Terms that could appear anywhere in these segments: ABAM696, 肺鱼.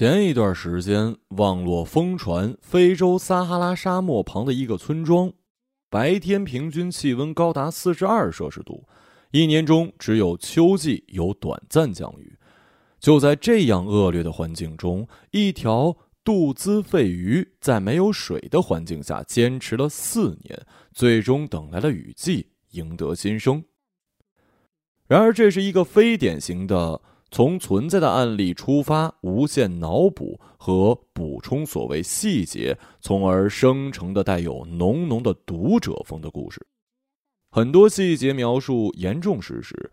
前一段时间，网络疯传非洲撒哈拉沙漠旁的一个村庄，白天平均气温高达42摄氏度，一年中只有秋季有短暂降雨。就在这样恶劣的环境中，一条肚资肺鱼在没有水的环境下坚持了4年，最终等来了雨季，赢得新生。然而，这是一个非典型的从存在的案例出发，无限脑补和补充所谓细节，从而生成的带有浓浓的读者风的故事。很多细节描述严重事实，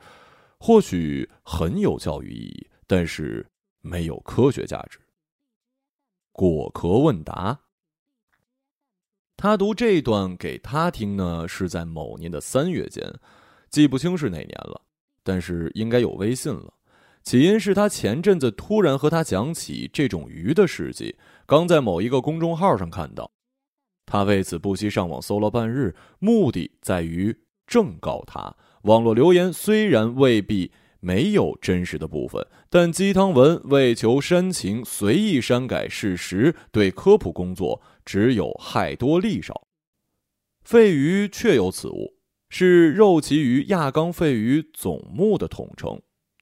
或许很有教育意义，但是没有科学价值。果壳问答，他读这段给他听呢，是在某年的3月间，记不清是哪年了，但是应该有微信了。起因是他前阵子突然和他讲起这种鱼的事迹，刚在某一个公众号上看到，他为此不惜上网搜了半日，目的在于正告他，网络留言虽然未必没有真实的部分，但鸡汤文为求煽情随意删改事实，对科普工作只有害多利少。肺鱼确有此物，是肉鳍鱼亚纲肺鱼总目的统称。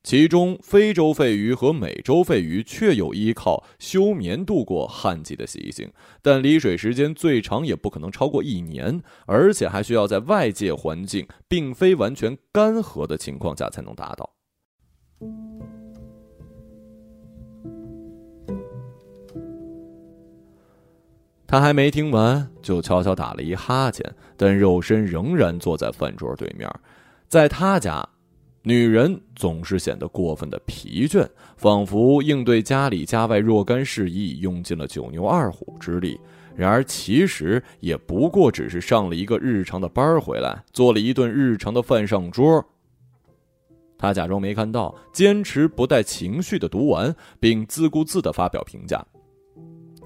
其中非洲肺鱼和美洲肺鱼确有依靠休眠度过旱季的习性，但离水时间最长也不可能超过1年，而且还需要在外界环境并非完全干涸的情况下才能达到。他还没听完就悄悄打了一哈欠，但肉身仍然坐在饭桌对面。在他家，女人总是显得过分的疲倦，仿佛应对家里家外若干事宜用尽了9牛2虎之力。然而其实也不过只是上了一个日常的班回来，做了一顿日常的饭上桌。他假装没看到，坚持不带情绪的读完，并自顾自地发表评价。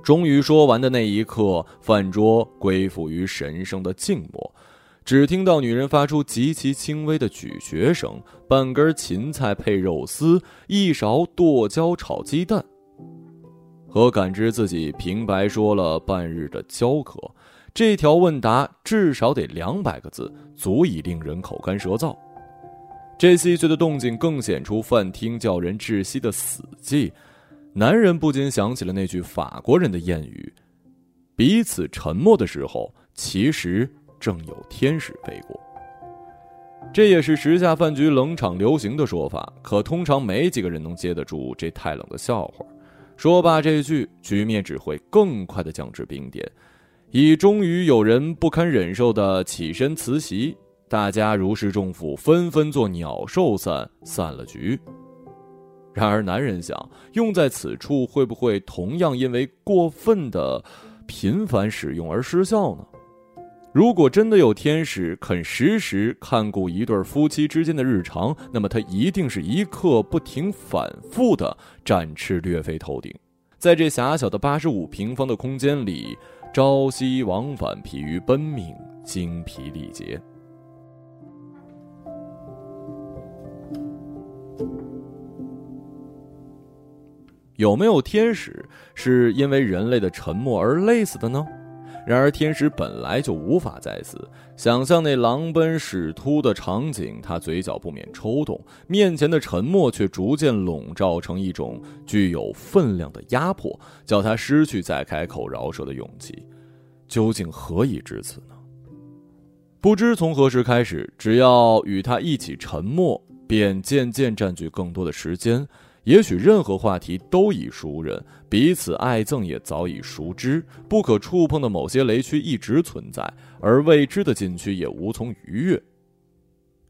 终于说完的那一刻，饭桌归附于神圣的静默，只听到女人发出极其轻微的咀嚼声，半根芹菜配肉丝，一勺剁椒炒鸡蛋，和感知自己平白说了半日的焦渴。这条问答至少得200个字，足以令人口干舌燥。这细碎的动静更显出饭厅叫人窒息的死寂。男人不禁想起了那句法国人的谚语：彼此沉默的时候，其实正有天使飞过。这也是时下饭局冷场流行的说法，可通常没几个人能接得住这太冷的笑话。说罢这句，局面只会更快地降至冰点。已终于有人不堪忍受的起身辞席，大家如释重负，纷纷做鸟兽散，散了局。然而男人想，用在此处会不会同样因为过分的频繁使用而失效呢？如果真的有天使肯时时看顾一对夫妻之间的日常，那么他一定是一刻不停反复的展翅掠飞头顶，在这狭小的85平方的空间里，朝夕往返，疲于奔命，精疲力竭。有没有天使是因为人类的沉默而累死的呢？然而天使本来就无法再死，想象那狼奔豕突的场景，他嘴角不免抽动，面前的沉默却逐渐笼罩成一种具有分量的压迫，叫他失去再开口饶舌的勇气。究竟何以至此呢？不知从何时开始，只要与他一起沉默，便渐渐占据更多的时间。也许任何话题都已熟人，彼此爱憎也早已熟知，不可触碰的某些雷区一直存在，而未知的禁区也无从逾越。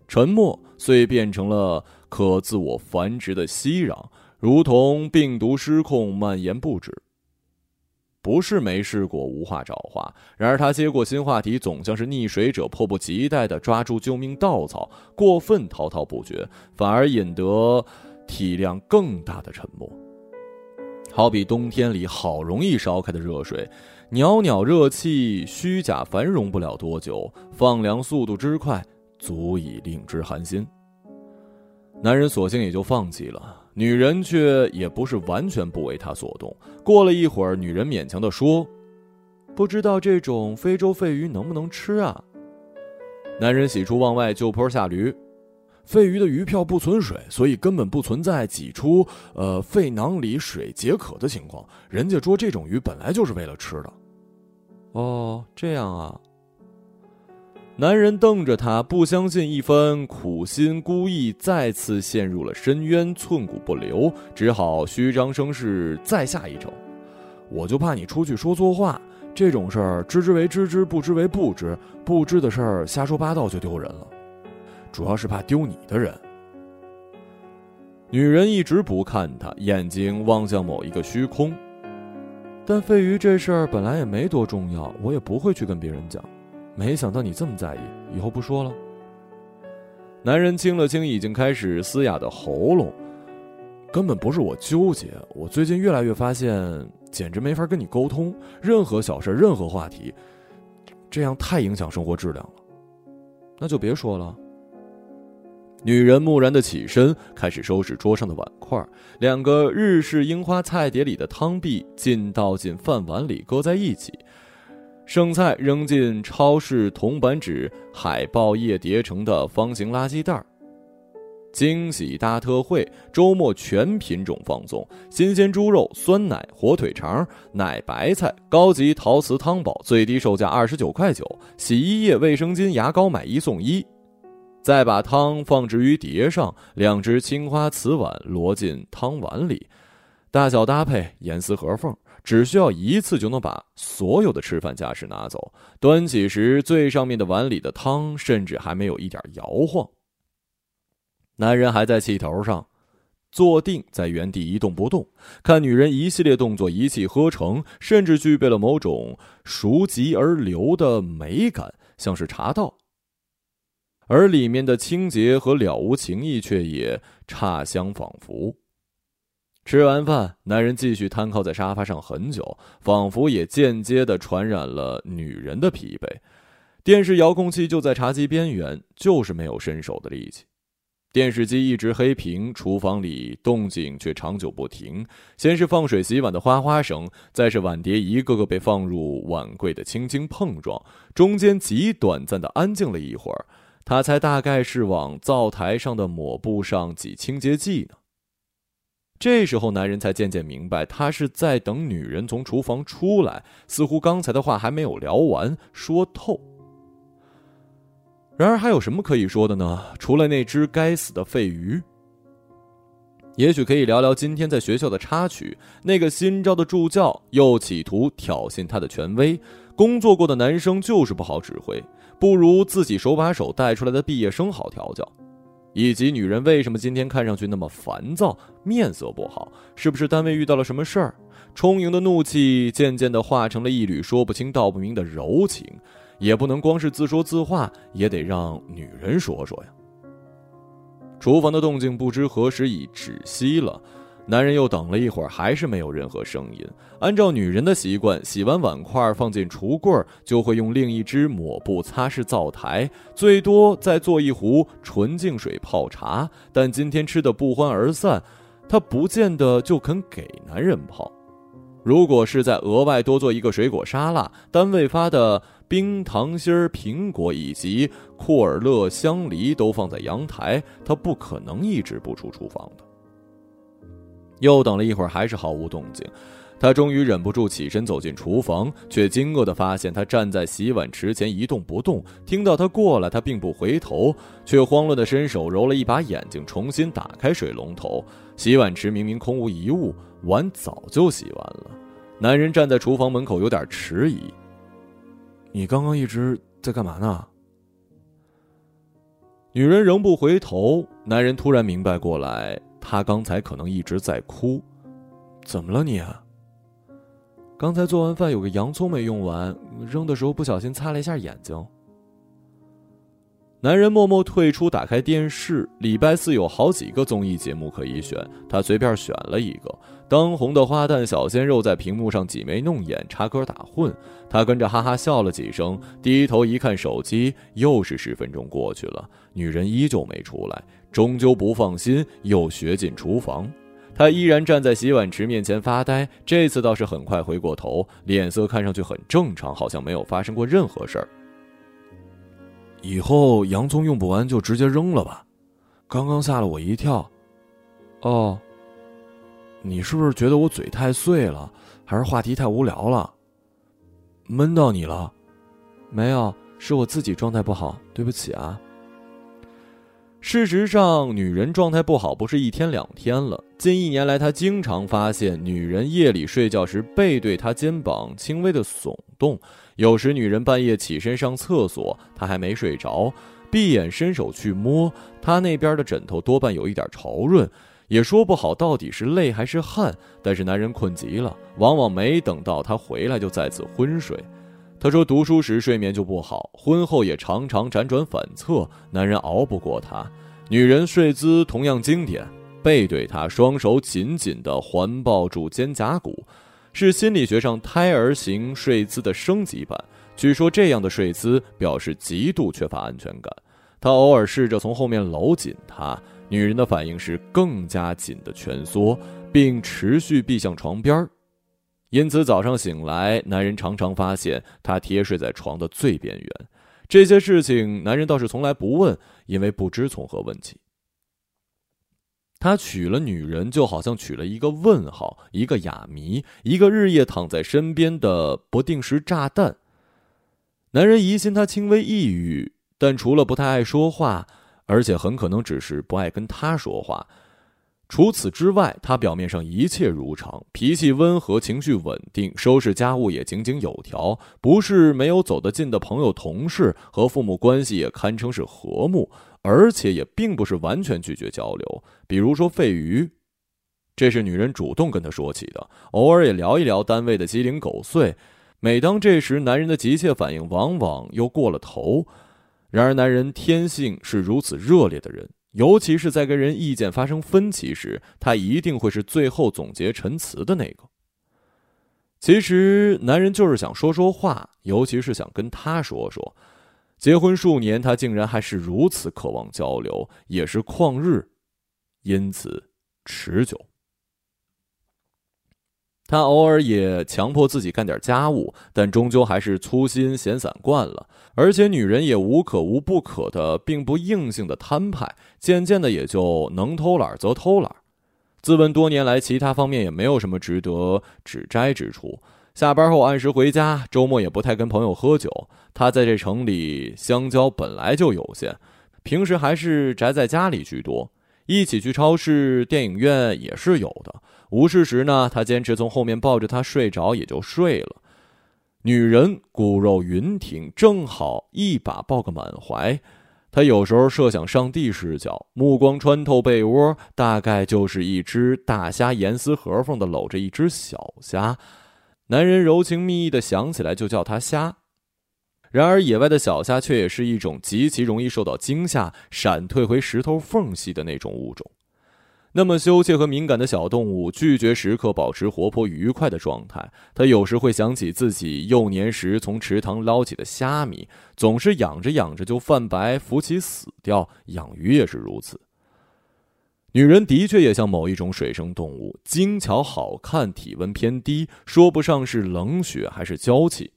沉默遂变成了可自我繁殖的熙攘，如同病毒失控蔓延不止。不是没试过无话找话，然而他接过新话题，总像是溺水者迫不及待地抓住救命稻草，过分滔滔不绝，反而引得体量更大的沉默。好比冬天里好容易烧开的热水，袅袅热气虚假繁荣不了多久，放凉速度之快，足以令之寒心。男人索性也就放弃了，女人却也不是完全不为他所动。过了一会儿，女人勉强地说：“不知道这种非洲肺鱼能不能吃啊？”男人喜出望外，就坡下驴。肺鱼的鱼票不存水，所以根本不存在挤出肺囊里水解渴的情况。人家捉这种鱼本来就是为了吃的。哦，这样啊。男人瞪着他，不相信一番苦心，孤意再次陷入了深渊，寸骨不留，只好虚张声势，再下一城。我就怕你出去说错话，这种事儿知之为知之，不知为不知，不知的事儿瞎说八道就丢人了，主要是怕丢你的人。女人一直不看他，眼睛望向某一个虚空。但肺鱼这事儿本来也没多重要，我也不会去跟别人讲。没想到你这么在意，以后不说了。男人清了清已经开始嘶哑的喉咙，根本不是我纠结，我最近越来越发现，简直没法跟你沟通，任何小事，任何话题，这样太影响生活质量了。那就别说了。女人木然地起身，开始收拾桌上的碗筷，两个日式樱花菜碟里的汤币尽倒进饭碗里搁在一起，剩菜扔进超市铜板纸海报叶叠成的方形垃圾袋。惊喜大特惠，周末全品种放送，新鲜猪肉、酸奶、火腿肠、奶白菜，高级陶瓷汤宝，最低售价29.9元，洗衣液、卫生巾、牙膏买1送1。再把汤放置于碟上，两只青花瓷碗摞进汤碗里，大小搭配，严丝合缝，只需要一次就能把所有的吃饭家事拿走。端起时，最上面的碗里的汤甚至还没有一点摇晃。男人还在气头上，坐定在原地一动不动，看女人一系列动作一气呵成，甚至具备了某种熟极而流的美感，像是茶道。而里面的清洁和了无情意却也差相仿佛。吃完饭，男人继续瘫靠在沙发上很久，仿佛也间接地传染了女人的疲惫。电视遥控器就在茶几边缘，就是没有伸手的力气。电视机一直黑屏，厨房里动静却长久不停，先是放水洗碗的哗哗声，再是碗碟一个个被放入碗柜的轻轻碰撞，中间极短暂地安静了一会儿。他才大概是往灶台上的抹布上挤清洁剂呢。这时候男人才渐渐明白，他是在等女人从厨房出来，似乎刚才的话还没有聊完说透。然而还有什么可以说的呢？除了那只该死的肺鱼。也许可以聊聊今天在学校的插曲，那个新招的助教又企图挑衅他的权威。工作过的男生就是不好指挥，不如自己手把手带出来的毕业生好调教。以及女人为什么今天看上去那么烦躁，面色不好，是不是单位遇到了什么事儿？充盈的怒气渐渐地化成了一缕说不清道不明的柔情，也不能光是自说自话，也得让女人说说呀。厨房的动静不知何时已止息了，男人又等了一会儿，还是没有任何声音。按照女人的习惯，洗完碗筷放进橱柜，就会用另一只抹布擦拭灶台，最多再做一壶纯净水泡茶。但今天吃的不欢而散，她不见得就肯给男人泡。如果是再额外多做一个水果沙拉，单位发的冰糖心苹果以及库尔勒香梨都放在阳台，她不可能一直不出厨房的。又等了一会儿，还是毫无动静。他终于忍不住起身走进厨房，却惊愕地发现他站在洗碗池前一动不动。听到他过来，他并不回头，却慌乱地伸手揉了一把眼睛，重新打开水龙头。洗碗池明明空无一物，碗早就洗完了。男人站在厨房门口有点迟疑：“你刚刚一直在干嘛呢？”女人仍不回头。男人突然明白过来，他刚才可能一直在哭。“怎么了你啊？”“刚才做完饭，有个洋葱没用完，扔的时候不小心擦了一下眼睛。”男人默默退出，打开电视。礼拜4有好几个综艺节目可以选，他随便选了一个。当红的花旦小鲜肉在屏幕上挤眉弄眼，插科打诨，他跟着哈哈笑了几声，低头一看手机，又是10分钟过去了，女人依旧没出来，终究不放心，又学进厨房。他依然站在洗碗池面前发呆，这次倒是很快回过头，脸色看上去很正常，好像没有发生过任何事儿。以后洋葱用不完就直接扔了吧，刚刚吓了我一跳。哦，你是不是觉得我嘴太碎了，还是话题太无聊了？闷到你了？没有，是我自己状态不好，对不起啊。事实上，女人状态不好不是一天两天了。近一年来，她经常发现女人夜里睡觉时背对她肩膀轻微的耸动。有时女人半夜起身上厕所，她还没睡着，闭眼伸手去摸，她那边的枕头多半有一点潮润，也说不好到底是累还是汗。但是男人困极了，往往没等到她回来就再次昏睡。他说读书时睡眠就不好，婚后也常常辗转反侧，男人熬不过他。女人睡姿同样经典，背对他，双手紧紧地环抱住肩胛骨，是心理学上胎儿型睡姿的升级版。据说这样的睡姿表示极度缺乏安全感。他偶尔试着从后面搂紧他，女人的反应是更加紧的蜷缩，并持续避向床边。因此早上醒来，男人常常发现她贴睡在床的最边缘。这些事情男人倒是从来不问，因为不知从何问起。他娶了女人就好像娶了一个问号，一个哑谜，一个日夜躺在身边的不定时炸弹。男人疑心她轻微抑郁，但除了不太爱说话，而且很可能只是不爱跟她说话，除此之外，他表面上一切如常，脾气温和，情绪稳定，收拾家务也井井有条，不是没有走得近的朋友同事，和父母关系也堪称是和睦，而且也并不是完全拒绝交流。比如说费鱼，这是女人主动跟他说起的，偶尔也聊一聊单位的鸡零狗碎。每当这时，男人的急切反应往往又过了头。然而男人天性是如此热烈的人，尤其是在跟人意见发生分歧时，他一定会是最后总结陈词的那个。其实男人就是想说说话，尤其是想跟他说说。结婚数年，他竟然还是如此渴望交流，也是旷日，因此持久。他偶尔也强迫自己干点家务，但终究还是粗心闲散惯了，而且女人也无可无不可的，并不硬性的摊派，渐渐的也就能偷懒则偷懒。自问多年来，其他方面也没有什么值得指摘之处。下班后按时回家，周末也不太跟朋友喝酒。他在这城里相交本来就有限，平时还是宅在家里居多。一起去超市、电影院也是有的。无事时呢，他坚持从后面抱着她睡着，也就睡了。女人骨肉匀挺，正好一把抱个满怀。她有时候设想上帝视角，目光穿透被窝，大概就是一只大虾严丝合缝地搂着一只小虾。男人柔情蜜意地想起来就叫她虾。然而野外的小虾却也是一种极其容易受到惊吓、闪退回石头缝隙的那种物种。那么羞怯和敏感的小动物拒绝时刻保持活泼愉快的状态。他有时会想起自己幼年时从池塘捞起的虾米，总是养着养着就泛白，浮起死掉。养鱼也是如此。女人的确也像某一种水生动物，精巧好看，体温偏低，说不上是冷血还是娇气，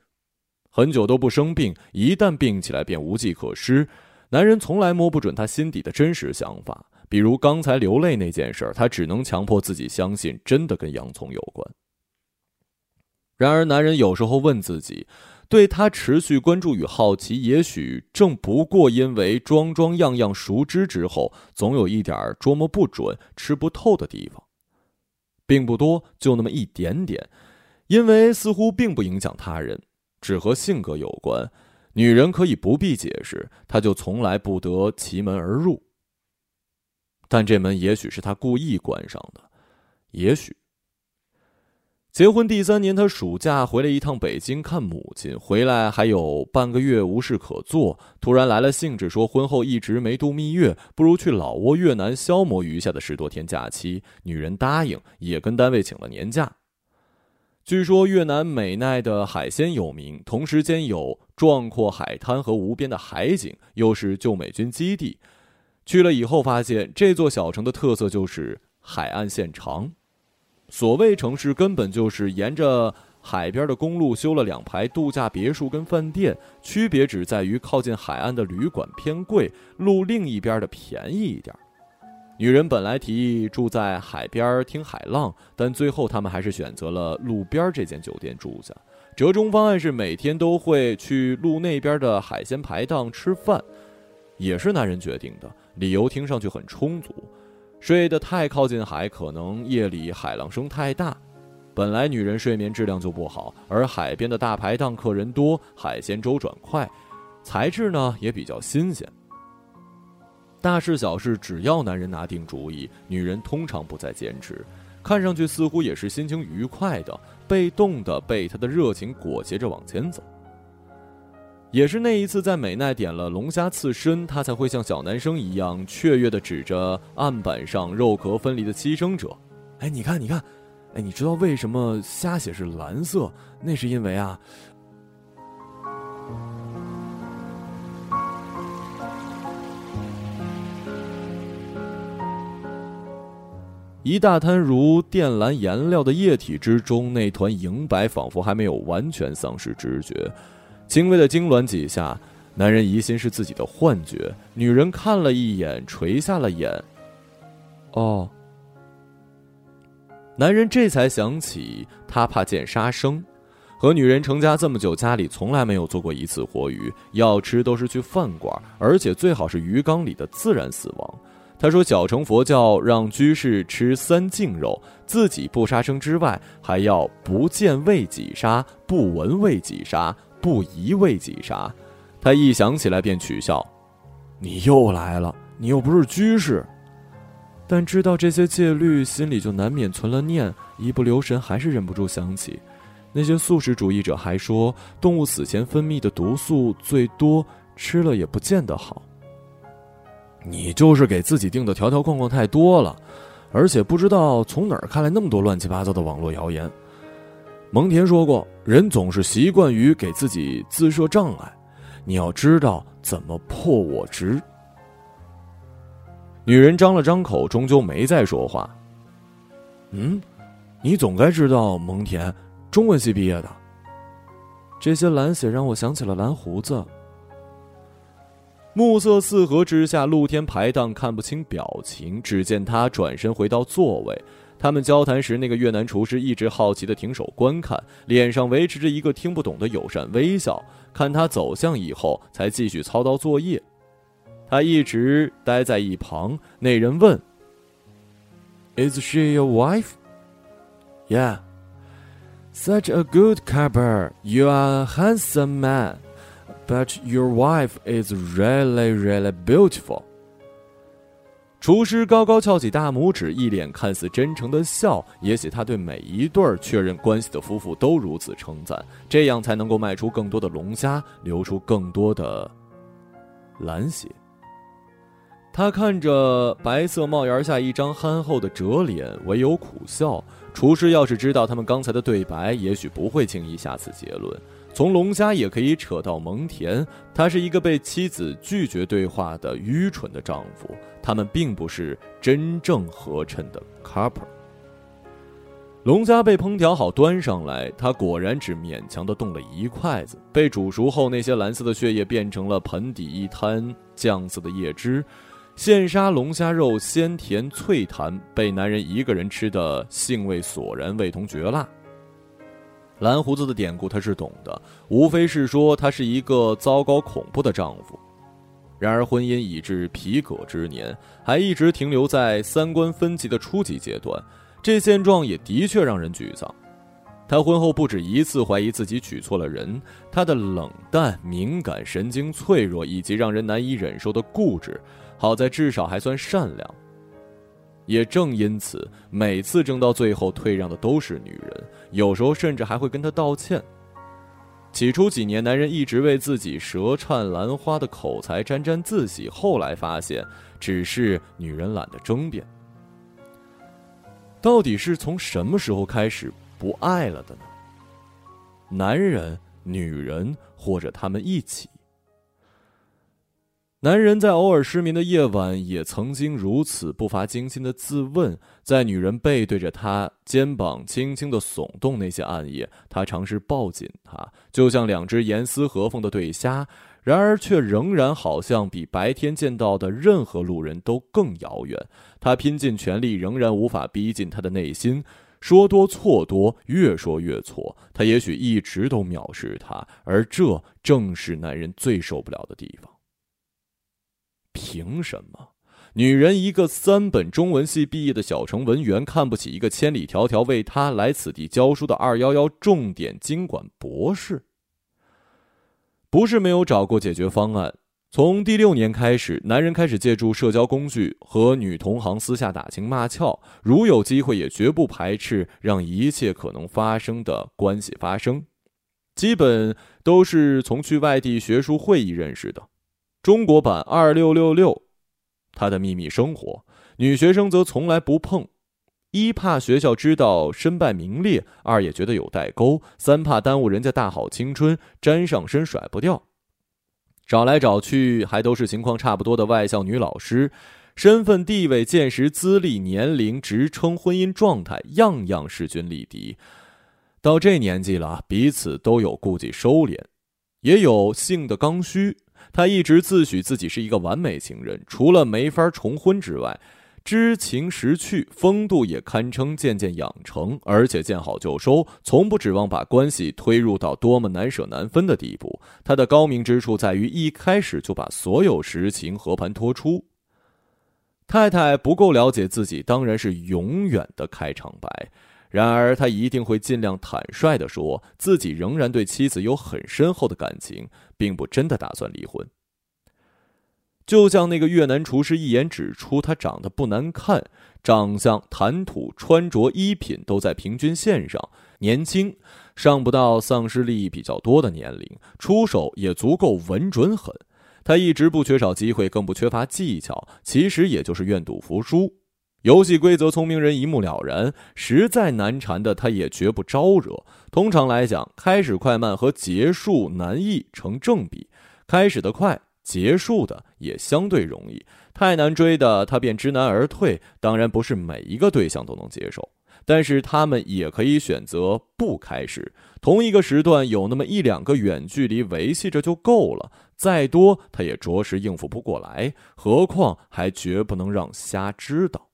很久都不生病，一旦病起来便无计可施。男人从来摸不准她心底的真实想法。比如刚才流泪那件事，他只能强迫自己相信真的跟洋葱有关。然而男人有时候问自己，对他持续关注与好奇，也许正不过因为桩桩样样熟知之后，总有一点捉摸不准、吃不透的地方。并不多，就那么一点点，因为似乎并不影响他人，只和性格有关。女人可以不必解释，他就从来不得其门而入。但这门也许是他故意关上的，也许。结婚第3年，他暑假回了一趟北京看母亲，回来还有半个月无事可做，突然来了兴致，说婚后一直没度蜜月，不如去老挝、越南消磨余下的10多天假期。女人答应，也跟单位请了年假。据说越南美奈的海鲜有名，同时间有壮阔海滩和无边的海景，又是旧美军基地。去了以后发现，这座小城的特色就是海岸线长。所谓城市，根本就是沿着海边的公路修了两排度假别墅跟饭店，区别只在于靠近海岸的旅馆偏贵，路另一边的便宜一点。女人本来提议住在海边听海浪，但最后他们还是选择了路边这间酒店住下。折中方案是每天都会去路那边的海鲜排档吃饭，也是男人决定的，理由听上去很充足。睡得太靠近海，可能夜里海浪声太大。本来女人睡眠质量就不好，而海边的大排档客人多，海鲜周转快，材质呢也比较新鲜。大事小事，只要男人拿定主意，女人通常不再坚持，看上去似乎也是心情愉快的，被动的被他的热情裹挟着往前走。也是那一次在美奈点了龙虾刺身，他才会像小男生一样雀跃的指着案板上肉壳分离的牺牲者，哎，你看你看，哎，你知道为什么虾血是蓝色？那是因为啊，一大滩如靛蓝颜料的液体之中，那团银白仿佛还没有完全丧失知觉，轻微的痉挛几下，男人疑心是自己的幻觉。女人看了一眼，垂下了眼。哦。男人这才想起，他怕见杀生。和女人成家这么久，家里从来没有做过一次活鱼，要吃都是去饭馆，而且最好是鱼缸里的自然死亡。他说小乘佛教让居士吃三净肉，自己不杀生之外，还要不见为己杀，不闻为己杀，不疑为己杀。他一想起来便取笑，你又来了，你又不是居士。但知道这些戒律，心里就难免存了念，一不留神还是忍不住想起那些素食主义者还说，动物死前分泌的毒素最多，吃了也不见得好。你就是给自己定的条条框框太多了，而且不知道从哪儿看来那么多乱七八糟的网络谣言。蒙田说过，人总是习惯于给自己自设障碍，你要知道怎么破我执。女人张了张口，终究没再说话。你总该知道，蒙田中文系毕业的。这些蓝血让我想起了蓝胡子。暮色四合之下，露天排档看不清表情，只见他转身回到座位。他们交谈时，那个越南厨师一直好奇地停手观看，脸上维持着一个听不懂的友善微笑，看他走向以后才继续操刀作业。他一直待在一旁，那人问 Is she your wife? Yeah. Such a good couple. You are a handsome man.But your wife is really, really beautiful. 厨师高高翘起大拇指，一脸看似真诚的笑。也许他对每一对确认关系的夫妇都如此称赞，这样才能够卖出更多的龙虾，流出更多的蓝血。他看着白色帽檐下一张憨厚的折脸，唯有苦笑。厨师要是知道他们刚才的对白，也许不会轻易下此结论。从龙虾也可以扯到蒙田，他是一个被妻子拒绝对话的愚蠢的丈夫，他们并不是真正合衬的 couple。 龙虾被烹调好端上来，他果然只勉强地动了一筷子，被煮熟后那些蓝色的血液变成了盆底一滩酱色的液汁。现杀龙虾肉鲜甜脆弹，被男人一个人吃的兴味索然，味同嚼蜡。蓝胡子的典故他是懂的，无非是说他是一个糟糕恐怖的丈夫。然而婚姻已至皮革之年，还一直停留在三观分歧的初级阶段，这现状也的确让人沮丧。他婚后不止一次怀疑自己娶错了人，他的冷淡、敏感、神经脆弱，以及让人难以忍受的固执，好在至少还算善良。也正因此，每次争到最后退让的都是女人，有时候甚至还会跟她道歉。起初几年，男人一直为自己舌灿兰花的口才沾沾自喜，后来发现只是女人懒得争辩。到底是从什么时候开始不爱了的呢？男人、女人，或者他们一起？男人在偶尔失眠的夜晚也曾经如此不乏精心的自问，在女人背对着他，肩膀轻轻地耸动那些暗夜，他尝试抱紧她，就像两只严丝合缝的对虾，然而却仍然好像比白天见到的任何路人都更遥远。他拼尽全力，仍然无法逼近她的内心，说多错多，越说越错。他也许一直都藐视她，而这正是男人最受不了的地方。凭什么女人一个3本中文系毕业的小城文员，看不起一个千里迢迢为她来此地教书的211重点经管博士？不是没有找过解决方案。从第6年开始，男人开始借助社交工具和女同行私下打情骂俏，如有机会也绝不排斥让一切可能发生的关系发生。基本都是从去外地学术会议认识的，中国版2666，他的秘密生活，女学生则从来不碰。一怕学校知道身败名裂，二也觉得有代沟，三怕耽误人家大好青春，沾上身甩不掉。找来找去还都是情况差不多的外校女老师，身份、地位、见识、资历、年龄、职称、婚姻状态，样样势均力敌。到这年纪了，彼此都有顾忌收敛，也有性的刚需。他一直自诩自己是一个完美情人，除了没法重婚之外，知情识趣，风度也堪称渐渐养成，而且见好就收，从不指望把关系推入到多么难舍难分的地步。他的高明之处在于一开始就把所有实情和盘托出。太太不够了解自己，当然是永远的开场白。然而他一定会尽量坦率地说自己仍然对妻子有很深厚的感情，并不真的打算离婚。就像那个越南厨师一眼指出他长得不难看，长相、谈吐、穿着、衣品都在平均线上，年轻，上不到丧失利益比较多的年龄，出手也足够稳准狠。他一直不缺少机会，更不缺乏技巧，其实也就是愿赌服输。游戏规则聪明人一目了然，实在难缠的他也绝不招惹。通常来讲，开始快慢和结束难易成正比，开始的快，结束的也相对容易。太难追的他便知难而退，当然不是每一个对象都能接受，但是他们也可以选择不开始。同一个时段有那么1-2个远距离维系着就够了，再多他也着实应付不过来，何况还绝不能让瞎知道。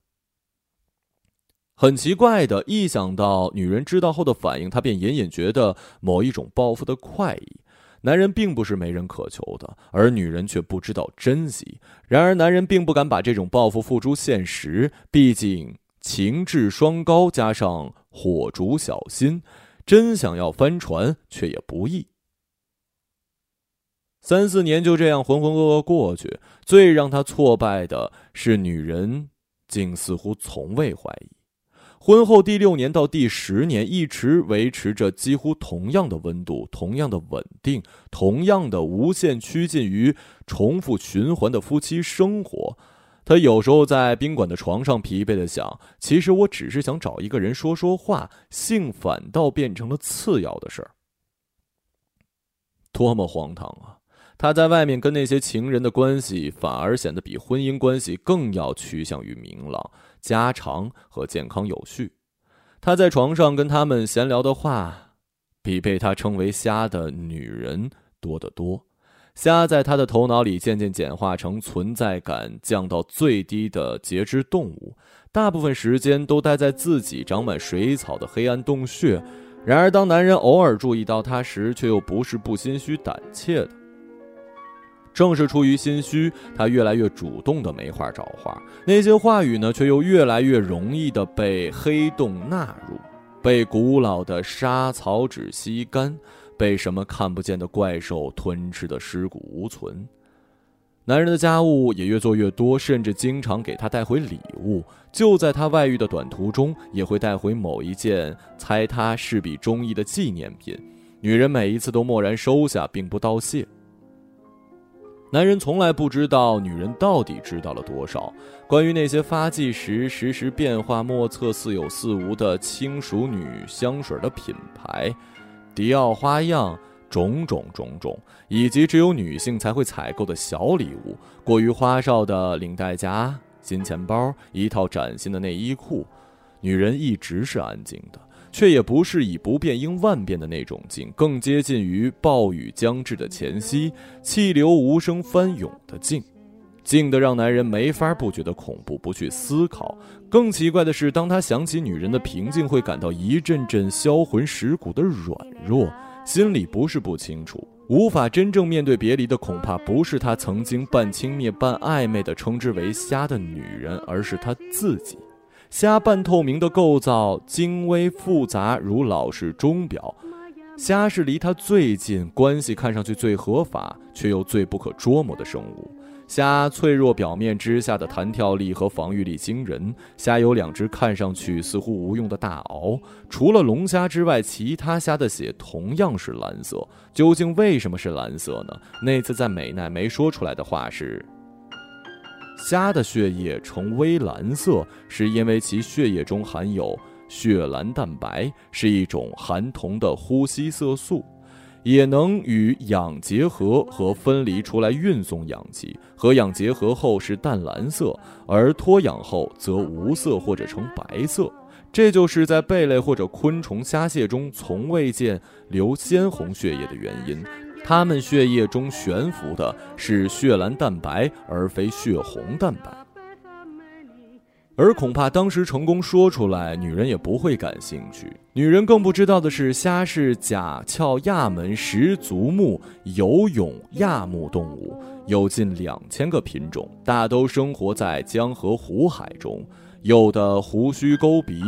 很奇怪的，一想到女人知道后的反应，他便隐隐觉得某一种报复的快意。男人并不是没人渴求的，而女人却不知道珍惜。然而男人并不敢把这种报复付诸现实，毕竟情志双高加上火烛小心，真想要翻船却也不易。3-4年就这样浑浑噩噩过去，最让他挫败的是女人竟似乎从未怀疑。婚后第6年到第10年，一直维持着几乎同样的温度，同样的稳定，同样的无限趋近于重复循环的夫妻生活。他有时候在宾馆的床上疲惫地想，其实我只是想找一个人说说话，性反倒变成了次要的事儿。多么荒唐啊！他在外面跟那些情人的关系，反而显得比婚姻关系更要趋向于明朗、家常和健康有序。他在床上跟他们闲聊的话，比被他称为瞎的女人多得多。瞎在他的头脑里渐渐简化成存在感降到最低的节肢动物，大部分时间都待在自己长满水草的黑暗洞穴。然而当男人偶尔注意到他时，却又不是不心虚胆怯的。正是出于心虚，他越来越主动的没话找话，那些话语呢，却又越来越容易的被黑洞纳入，被古老的沙草纸吸干，被什么看不见的怪兽吞吃的尸骨无存。男人的家务也越做越多，甚至经常给他带回礼物，就在他外遇的短途中，也会带回某一件猜他势必中意的纪念品。女人每一次都默然收下，并不道谢。男人从来不知道女人到底知道了多少关于那些发迹时时时变化莫测、似有似无的轻熟女香水的品牌、迪奥花样、种种，以及只有女性才会采购的小礼物，过于花哨的领带夹、新钱包、一套崭新的内衣裤。女人一直是安静的，却也不是以不变应万变的那种静，更接近于暴雨将至的前夕，气流无声翻涌的静，静得让男人没法不觉得恐怖，不去思考。更奇怪的是，当他想起女人的平静，会感到一阵阵销魂蚀骨的软弱。心里不是不清楚，无法真正面对别离的，恐怕不是他曾经半轻蔑半暧昧的称之为瞎的女人，而是他自己。瞎半透明的构造，精微复杂，如老式钟表。瞎是离他最近，关系看上去最合法，却又最不可捉摸的生物。虾脆弱表面之下的弹跳力和防御力惊人，虾有两只看上去似乎无用的大螯，除了龙虾之外，其他虾的血同样是蓝色。究竟为什么是蓝色呢？那次在美奈没说出来的话是，虾的血液呈微蓝色，是因为其血液中含有血蓝蛋白，是一种含铜的呼吸色素，也能与氧结合和分离出来运送氧气。和氧结合后是淡蓝色，而脱氧后则无色或者呈白色。这就是在贝类或者昆虫虾蟹中从未见流鲜红血液的原因。它们血液中悬浮的是血蓝蛋白，而非血红蛋白。而恐怕当时成功说出来，女人也不会感兴趣。女人更不知道的是，虾是甲壳亚门十足目游泳亚目动物，有近2000个品种，大都生活在江河湖海中。有的胡须勾鼻，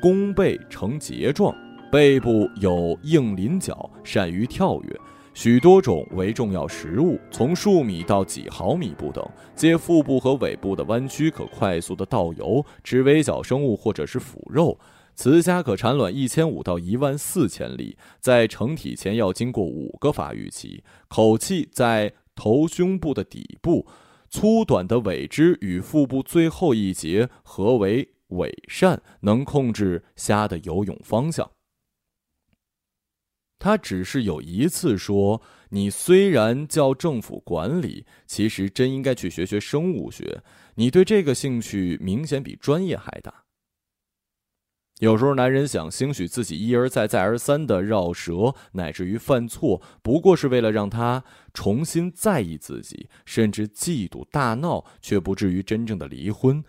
弓背呈节状，背部有硬鳞角，善于跳跃。许多种为重要食物，从数米到几毫米不等，借腹部和尾部的弯曲可快速的倒游，吃微小生物或者是腐肉。雌虾可产卵1500到14000粒，在成体前要经过5个发育期。口器在头胸部的底部，粗短的尾肢与腹部最后一节合为尾扇，能控制虾的游泳方向。他只是有一次说，你虽然叫政府管理，其实真应该去学学生物学，你对这个兴趣明显比专业还大。有时候男人想，兴许自己一而再再而三的绕舌，乃至于犯错，不过是为了让他重新在意自己，甚至嫉妒大闹，却不至于真正的离婚。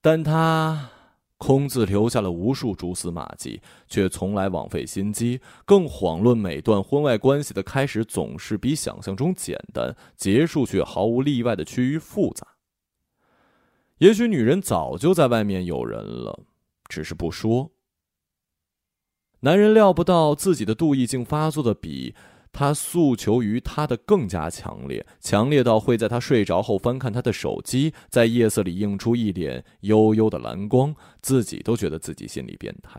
但他空自留下了无数蛛丝马迹，却从来枉费心机。更遑论每段婚外关系的开始总是比想象中简单，结束却毫无例外的趋于复杂。也许女人早就在外面有人了，只是不说。男人料不到自己的妒意竟发作的比他诉求于他的更加强烈，强烈到会在他睡着后翻看他的手机，在夜色里映出一脸幽幽的蓝光，自己都觉得自己心里变态。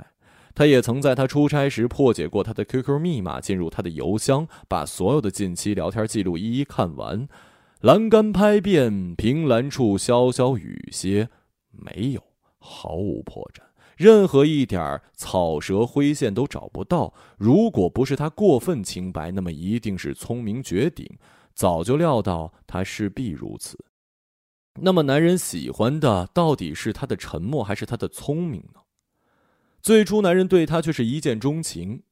他也曾在他出差时破解过他的 QQ 密码，进入他的邮箱，把所有的近期聊天记录一一看完。栏杆拍遍，凭栏处潇潇雨歇，没有，毫无破绽。任何一点草蛇灰线都找不到，如果不是他过分清白，那么一定是聪明绝顶，早就料到他势必如此。那么男人喜欢的到底是他的沉默还是他的聪明呢？最初男人对他却是一见钟情，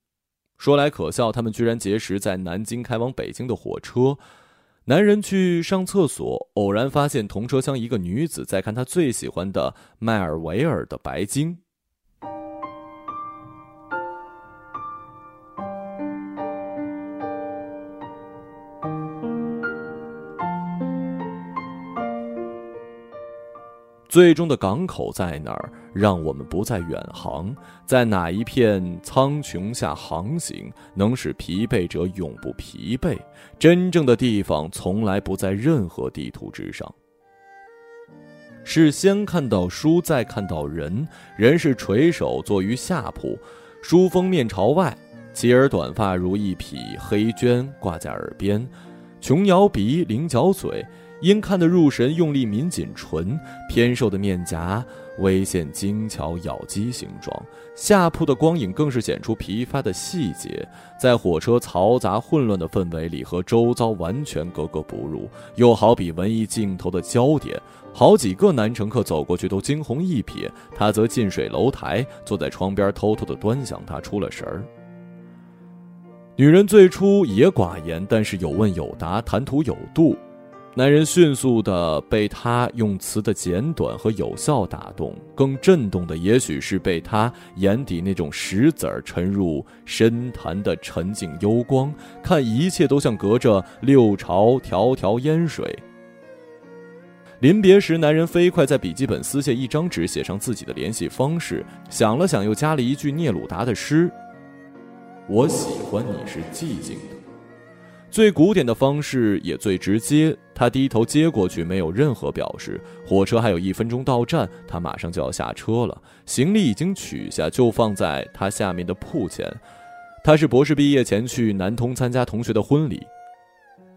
说来可笑，他们居然结识在南京开往北京的火车。男人去上厕所，偶然发现同车厢一个女子在看他最喜欢的迈尔维尔的白鲸。最终的港口在哪儿？让我们不再远航，在哪一片苍穹下航行，能使疲惫者永不疲惫？真正的地方从来不在任何地图之上。是先看到书，再看到人。人是垂手坐于下铺，书封面朝外，齐耳短发如一匹黑绢挂在耳边，琼瑶鼻，菱角嘴，因看得入神，用力抿紧唇，偏瘦的面颊微现精巧咬肌形状，下铺的光影更是显出疲乏的细节，在火车嘈杂混乱的氛围里和周遭完全格格不入，又好比文艺镜头的焦点。好几个男乘客走过去都惊鸿一瞥，他则近水楼台，坐在窗边偷偷地端详他，出了神儿。女人最初也寡言，但是有问有答，谈吐有度。男人迅速地被她用词的简短和有效打动，更震动的也许是被她眼底那种石子儿沉入深潭的沉静幽光，看一切都像隔着六朝迢迢烟水。临别时，男人飞快在笔记本撕下一张纸，写上自己的联系方式，想了想又加了一句聂鲁达的诗：我喜欢你是寂静的。最古典的方式也最直接，他低头接过去，没有任何表示。火车还有1分钟到站，他马上就要下车了，行李已经取下，就放在他下面的铺前。他是博士毕业前去南通参加同学的婚礼，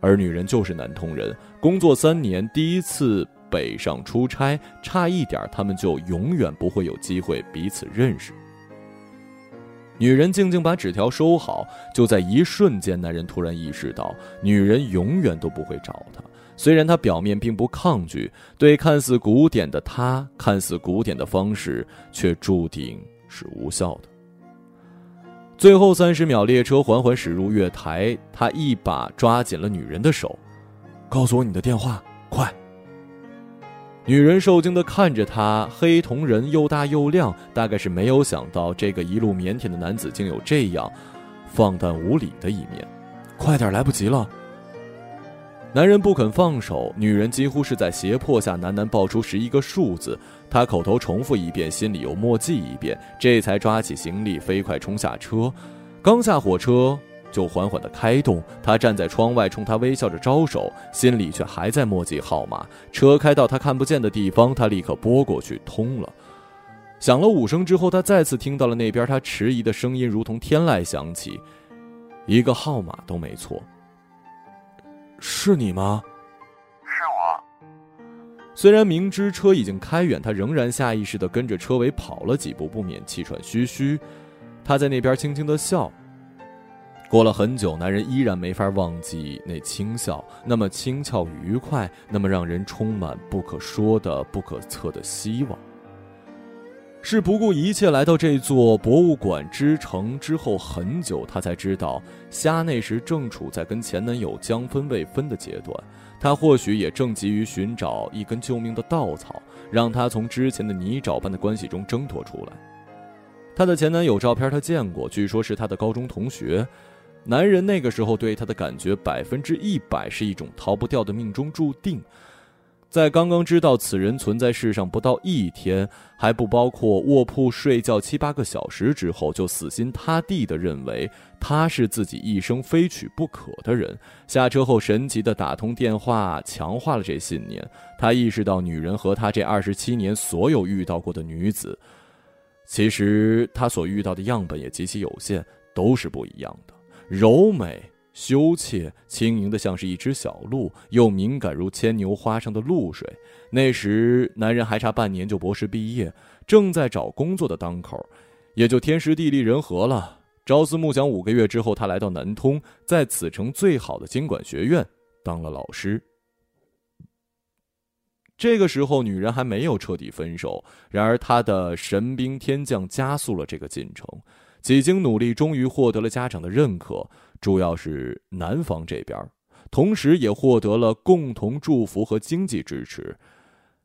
而女人就是南通人，工作3年，第一次北上出差，差一点他们就永远不会有机会彼此认识。女人静静把纸条收好，就在一瞬间，男人突然意识到，女人永远都不会找他。虽然他表面并不抗拒，对看似古典的他，看似古典的方式，却注定是无效的。最后30秒，列车缓缓驶入月台，他一把抓紧了女人的手：告诉我你的电话，快！女人受惊地看着他，黑瞳人又大又亮，大概是没有想到这个一路腼腆的男子竟有这样放荡无理的一面。快点，来不及了！男人不肯放手，女人几乎是在胁迫下喃喃报出11个数字，他口头重复一遍，心里又默记一遍，这才抓起行李飞快冲下车。刚下火车就缓缓地开动，他站在窗外冲他微笑着招手，心里却还在默记号码。车开到他看不见的地方，他立刻拨过去，通了。响了5声之后，他再次听到了那边他迟疑的声音，如同天籁响起，一个号码都没错。是你吗？是我。虽然明知车已经开远，他仍然下意识地跟着车尾跑了几步，不免气喘吁吁。他在那边轻轻地笑。过了很久，男人依然没法忘记那轻笑，那么轻巧愉快，那么让人充满不可说的不可测的希望。是不顾一切来到这座博物馆之城之后很久，他才知道虾那时正处在跟前男友将分未分的阶段，他或许也正急于寻找一根救命的稻草，让他从之前的泥沼般的关系中挣脱出来。他的前男友照片他见过，据说是他的高中同学。男人那个时候对他的感觉100%是一种逃不掉的命中注定。在刚刚知道此人存在世上不到1天，还不包括卧铺睡觉7、8个小时之后，就死心塌地地认为他是自己一生非娶不可的人。下车后神奇地打通电话，强化了这信念。他意识到女人和他这27年所有遇到过的女子，其实他所遇到的样本也极其有限，都是不一样的。柔美羞怯，轻盈的像是一只小鹿，又敏感如牵牛花上的露水。那时男人还差半年就博士毕业，正在找工作的当口，也就天时地利人和了。朝思暮想5个月之后，他来到南通，在此城最好的经管学院当了老师。这个时候女人还没有彻底分手，然而她的神兵天降加速了这个进程。几经努力，终于获得了家长的认可，主要是男方这边，同时也获得了共同祝福和经济支持。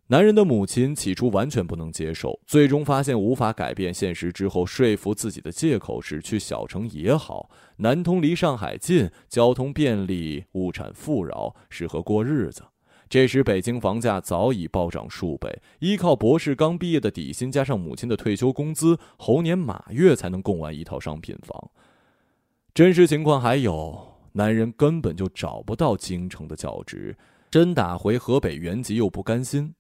男人的母亲起初完全不能接受，最终发现无法改变现实之后，说服自己的借口是去小城也好，南通离上海近，交通便利，物产富饶，适合过日子。这时北京房价早已暴涨数倍，依靠博士刚毕业的底薪加上母亲的退休工资，猴年马月才能供完一套商品房。真实情况还有，男人根本就找不到京城的教职，真打回河北原籍又不甘心。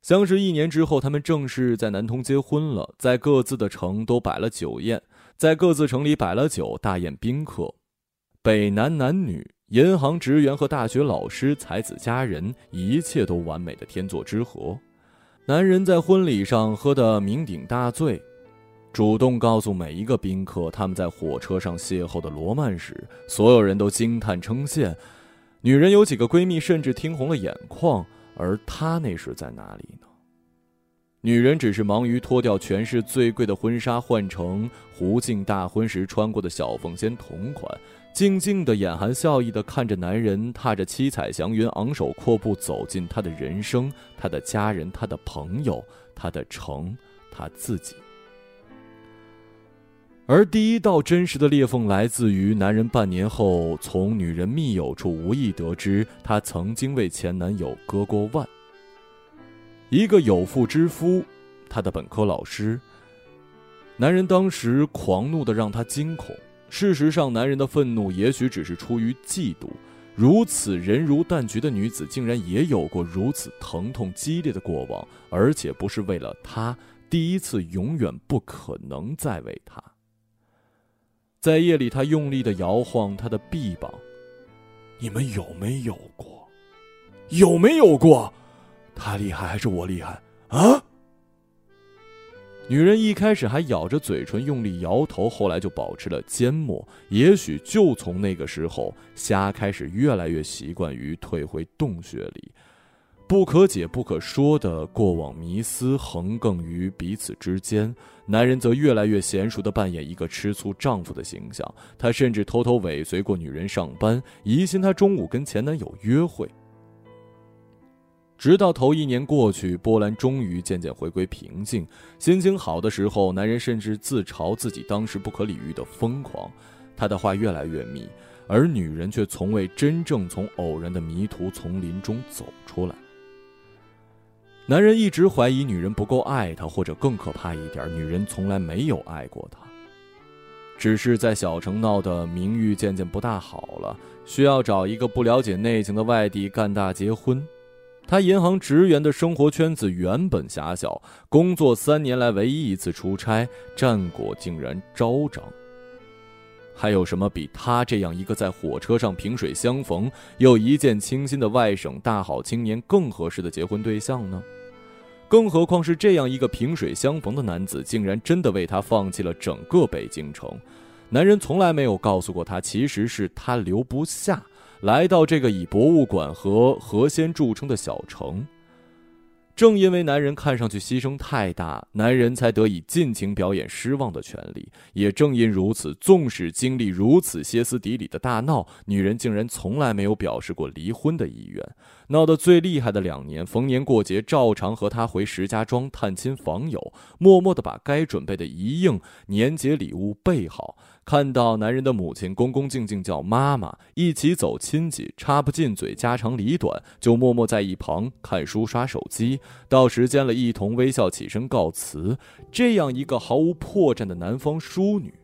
相识1年之后，他们正式在南通结婚了，在各自的城都摆了酒宴，在各自城里摆了酒大宴宾客，北南男女，银行职员和大学老师，才子佳人，一切都完美的天作之合。男人在婚礼上喝得酩酊大醉，主动告诉每一个宾客他们在火车上邂逅的罗曼史，所有人都惊叹称羡。女人有几个闺蜜甚至听红了眼眶，而她那时在哪里呢？女人只是忙于脱掉全市最贵的婚纱，换成胡静大婚时穿过的小凤仙同款，静静的眼含笑意的看着男人踏着七彩祥云，昂首阔步走进他的人生，他的家人，他的朋友，他的城，他自己。而第一道真实的裂缝来自于男人半年后从女人密友处无意得知，她曾经为前男友割过腕。一个有妇之夫，她的本科老师。男人当时狂怒的让她惊恐，事实上男人的愤怒也许只是出于嫉妒，如此人如淡菊的女子竟然也有过如此疼痛激烈的过往，而且不是为了他，第一次永远不可能再为他。在夜里，他用力地摇晃他的臂膀。你们有没有过？有没有过？他厉害还是我厉害啊？女人一开始还咬着嘴唇用力摇头，后来就保持了缄默。也许就从那个时候，虾开始越来越习惯于退回洞穴里。不可解不可说的过往迷思横亘于彼此之间，男人则越来越娴熟地扮演一个吃醋丈夫的形象。他甚至偷偷尾随过女人上班，疑心她中午跟前男友约会。直到头一年过去，波兰终于渐渐回归平静。心情好的时候，男人甚至自嘲自己当时不可理喻的疯狂。他的话越来越密，而女人却从未真正从偶然的迷途丛林中走出来。男人一直怀疑女人不够爱他，或者更可怕一点，女人从来没有爱过他，只是在小城闹的名誉渐渐不大好了，需要找一个不了解内情的外地干大结婚。他银行职员的生活圈子原本狭小，工作3年来唯一一次出差，战果竟然昭彰。还有什么比他这样一个在火车上萍水相逢又一见倾心的外省大好青年更合适的结婚对象呢？更何况是这样一个萍水相逢的男子，竟然真的为他放弃了整个北京城。男人从来没有告诉过他，其实是他留不下，来到这个以博物馆和河鲜著称的小城。正因为男人看上去牺牲太大，男人才得以尽情表演失望的权利。也正因如此，纵使经历如此歇斯底里的大闹，女人竟然从来没有表示过离婚的意愿。闹得最厉害的2年，逢年过节照常和他回石家庄探亲访友，默默地把该准备的一应年节礼物备好。看到男人的母亲恭恭敬敬叫妈妈，一起走亲戚，插不进嘴家长里短，就默默在一旁看书刷手机，到时间了一同微笑起身告辞。这样一个毫无破绽的南方淑女，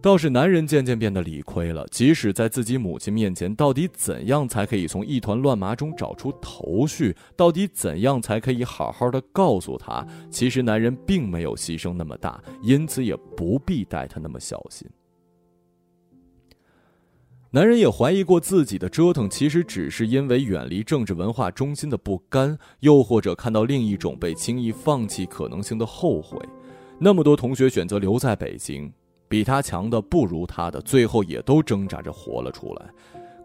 倒是男人渐渐变得理亏了。即使在自己母亲面前，到底怎样才可以从一团乱麻中找出头绪？到底怎样才可以好好的告诉她，其实男人并没有牺牲那么大，因此也不必待她那么小心。男人也怀疑过自己的折腾，其实只是因为远离政治文化中心的不甘，又或者看到另一种被轻易放弃可能性的后悔。那么多同学选择留在北京，比他强的不如他的，最后也都挣扎着活了出来。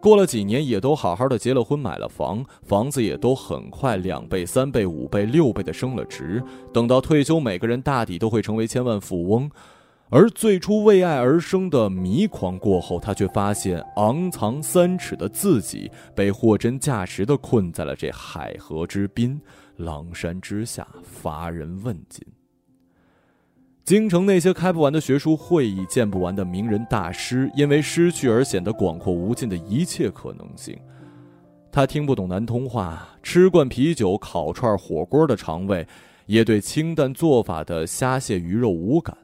过了几年，也都好好的结了婚，买了房，房子也都很快2倍3倍5倍6倍的升了值。等到退休，每个人大抵都会成为千万富翁。而最初为爱而生的迷狂过后，他却发现昂藏3尺的自己被货真价实的困在了这海河之滨，狼山之下，乏人问津。京城那些开不完的学术会议，见不完的名人大师，因为失去而显得广阔无尽的一切可能性。他听不懂南通话，吃惯啤酒烤串火锅的肠胃也对清淡做法的虾蟹鱼肉无感。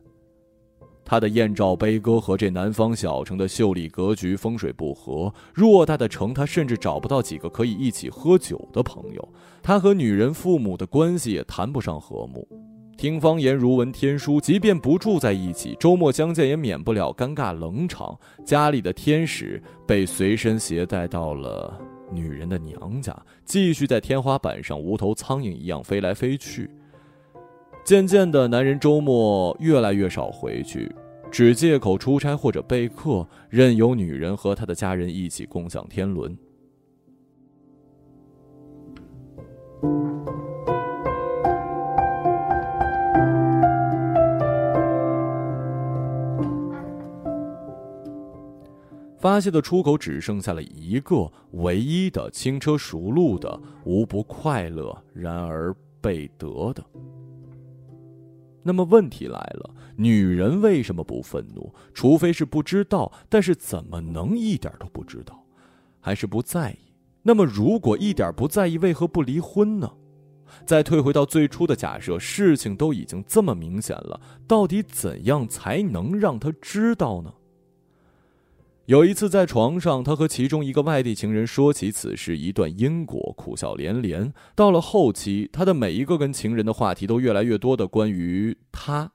他的燕赵悲歌和这南方小城的秀丽格局风水不合，偌大的城他甚至找不到几个可以一起喝酒的朋友。他和女人父母的关系也谈不上和睦，听方言如闻天书，即便不住在一起，周末相见也免不了尴尬冷场。家里的天使被随身携带到了女人的娘家，继续在天花板上无头苍蝇一样飞来飞去。渐渐的，男人周末越来越少回去，只借口出差或者备课，任由女人和他的家人一起共享天伦。发泄的出口只剩下了一个，唯一的，轻车熟路的，无不快乐，然而被得的。那么问题来了，女人为什么不愤怒？除非是不知道，但是怎么能一点都不知道？还是不在意？那么如果一点不在意，为何不离婚呢？再退回到最初的假设，事情都已经这么明显了，到底怎样才能让她知道呢？有一次在床上，他和其中一个外地情人说起此事，一段因果，苦笑连连。到了后期，他的每一个跟情人的话题都越来越多的关于他。